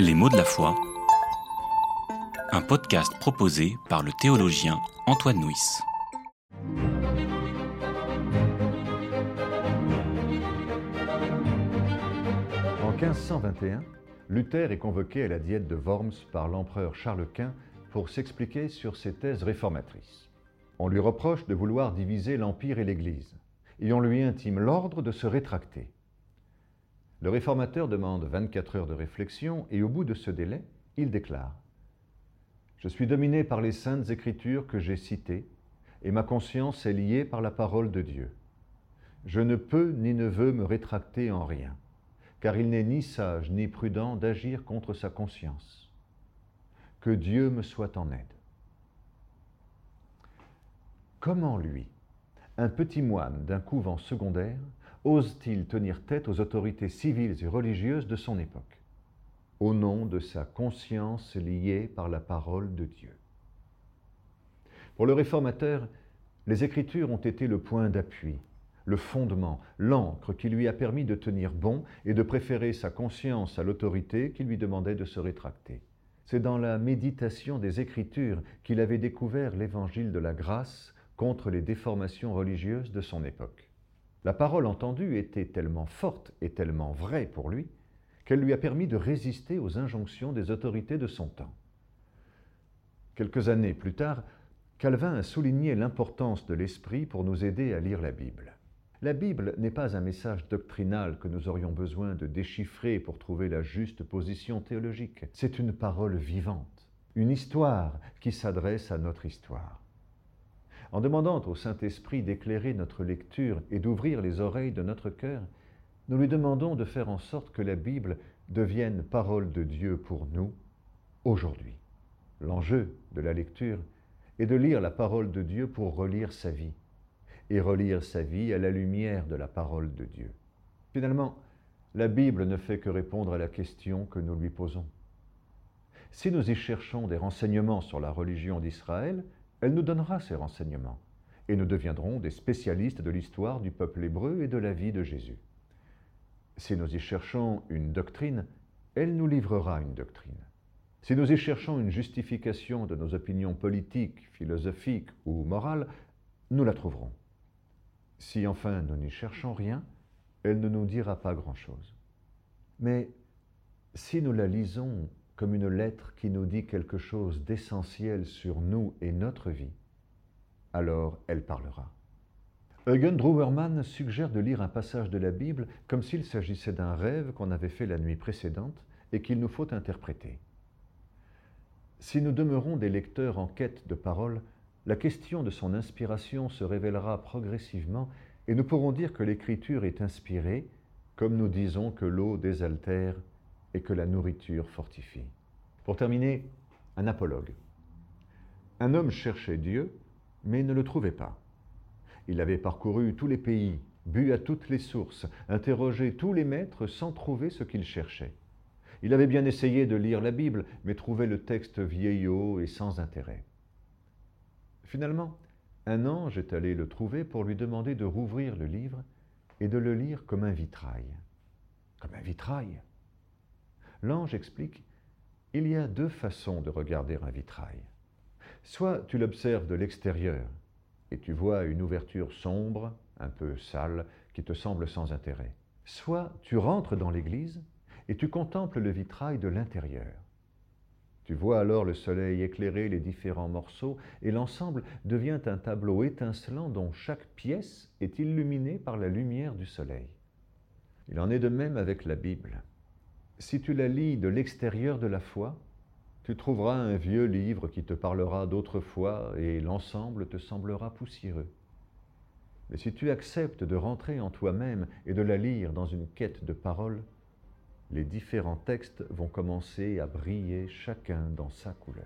Les mots de la foi, un podcast proposé par le théologien Antoine Nouis. En 1521, Luther est convoqué à la diète de Worms par l'empereur Charles Quint pour s'expliquer sur ses thèses réformatrices. On lui reproche de vouloir diviser l'Empire et l'Église, et on lui intime l'ordre de se rétracter. Le réformateur demande 24 heures de réflexion et au bout de ce délai, il déclare « Je suis dominé par les saintes écritures que j'ai citées et ma conscience est liée par la parole de Dieu. Je ne peux ni ne veux me rétracter en rien, car il n'est ni sage ni prudent d'agir contre sa conscience. Que Dieu me soit en aide. » Comment lui, un petit moine d'un couvent secondaire, ose-t-il tenir tête aux autorités civiles et religieuses de son époque, au nom de sa conscience liée par la parole de Dieu? Pour le réformateur, les Écritures ont été le point d'appui, le fondement, l'ancre qui lui a permis de tenir bon et de préférer sa conscience à l'autorité qui lui demandait de se rétracter. C'est dans la méditation des Écritures qu'il avait découvert l'évangile de la grâce contre les déformations religieuses de son époque. La parole entendue était tellement forte et tellement vraie pour lui qu'elle lui a permis de résister aux injonctions des autorités de son temps. Quelques années plus tard, Calvin a souligné l'importance de l'esprit pour nous aider à lire la Bible. La Bible n'est pas un message doctrinal que nous aurions besoin de déchiffrer pour trouver la juste position théologique. C'est une parole vivante, une histoire qui s'adresse à notre histoire. En demandant au Saint-Esprit d'éclairer notre lecture et d'ouvrir les oreilles de notre cœur, nous lui demandons de faire en sorte que la Bible devienne parole de Dieu pour nous aujourd'hui. L'enjeu de la lecture est de lire la parole de Dieu pour relire sa vie, et relire sa vie à la lumière de la parole de Dieu. Finalement, la Bible ne fait que répondre à la question que nous lui posons. Si nous y cherchons des renseignements sur la religion d'Israël, elle nous donnera ses renseignements, et nous deviendrons des spécialistes de l'histoire du peuple hébreu et de la vie de Jésus. Si nous y cherchons une doctrine, elle nous livrera une doctrine. Si nous y cherchons une justification de nos opinions politiques, philosophiques ou morales, nous la trouverons. Si enfin nous n'y cherchons rien, elle ne nous dira pas grand-chose. Mais si nous la lisons comme une lettre qui nous dit quelque chose d'essentiel sur nous et notre vie, alors elle parlera. Eugen Drewermann suggère de lire un passage de la Bible comme s'il s'agissait d'un rêve qu'on avait fait la nuit précédente et qu'il nous faut interpréter. Si nous demeurons des lecteurs en quête de paroles, la question de son inspiration se révélera progressivement et nous pourrons dire que l'Écriture est inspirée, comme nous disons que l'eau désaltère et que la nourriture fortifie. Pour terminer, un apologue. Un homme cherchait Dieu, mais ne le trouvait pas. Il avait parcouru tous les pays, bu à toutes les sources, interrogé tous les maîtres sans trouver ce qu'il cherchait. Il avait bien essayé de lire la Bible, mais trouvait le texte vieillot et sans intérêt. Finalement, un ange est allé le trouver pour lui demander de rouvrir le livre et de le lire comme un vitrail. Comme un vitrail ? L'ange explique, il y a deux façons de regarder un vitrail. Soit tu l'observes de l'extérieur et tu vois une ouverture sombre, un peu sale, qui te semble sans intérêt. Soit tu rentres dans l'église et tu contemples le vitrail de l'intérieur. Tu vois alors le soleil éclairer les différents morceaux et l'ensemble devient un tableau étincelant dont chaque pièce est illuminée par la lumière du soleil. Il en est de même avec la Bible. Si tu la lis de l'extérieur de la foi, tu trouveras un vieux livre qui te parlera d'autrefois et l'ensemble te semblera poussiéreux. Mais si tu acceptes de rentrer en toi-même et de la lire dans une quête de paroles, les différents textes vont commencer à briller chacun dans sa couleur.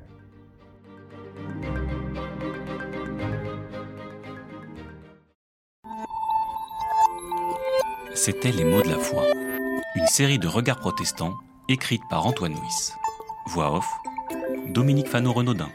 C'était les mots de la foi. Une série de regards protestants écrite par Antoine Nouis. Voix off, Dominique Fano-Renaudin.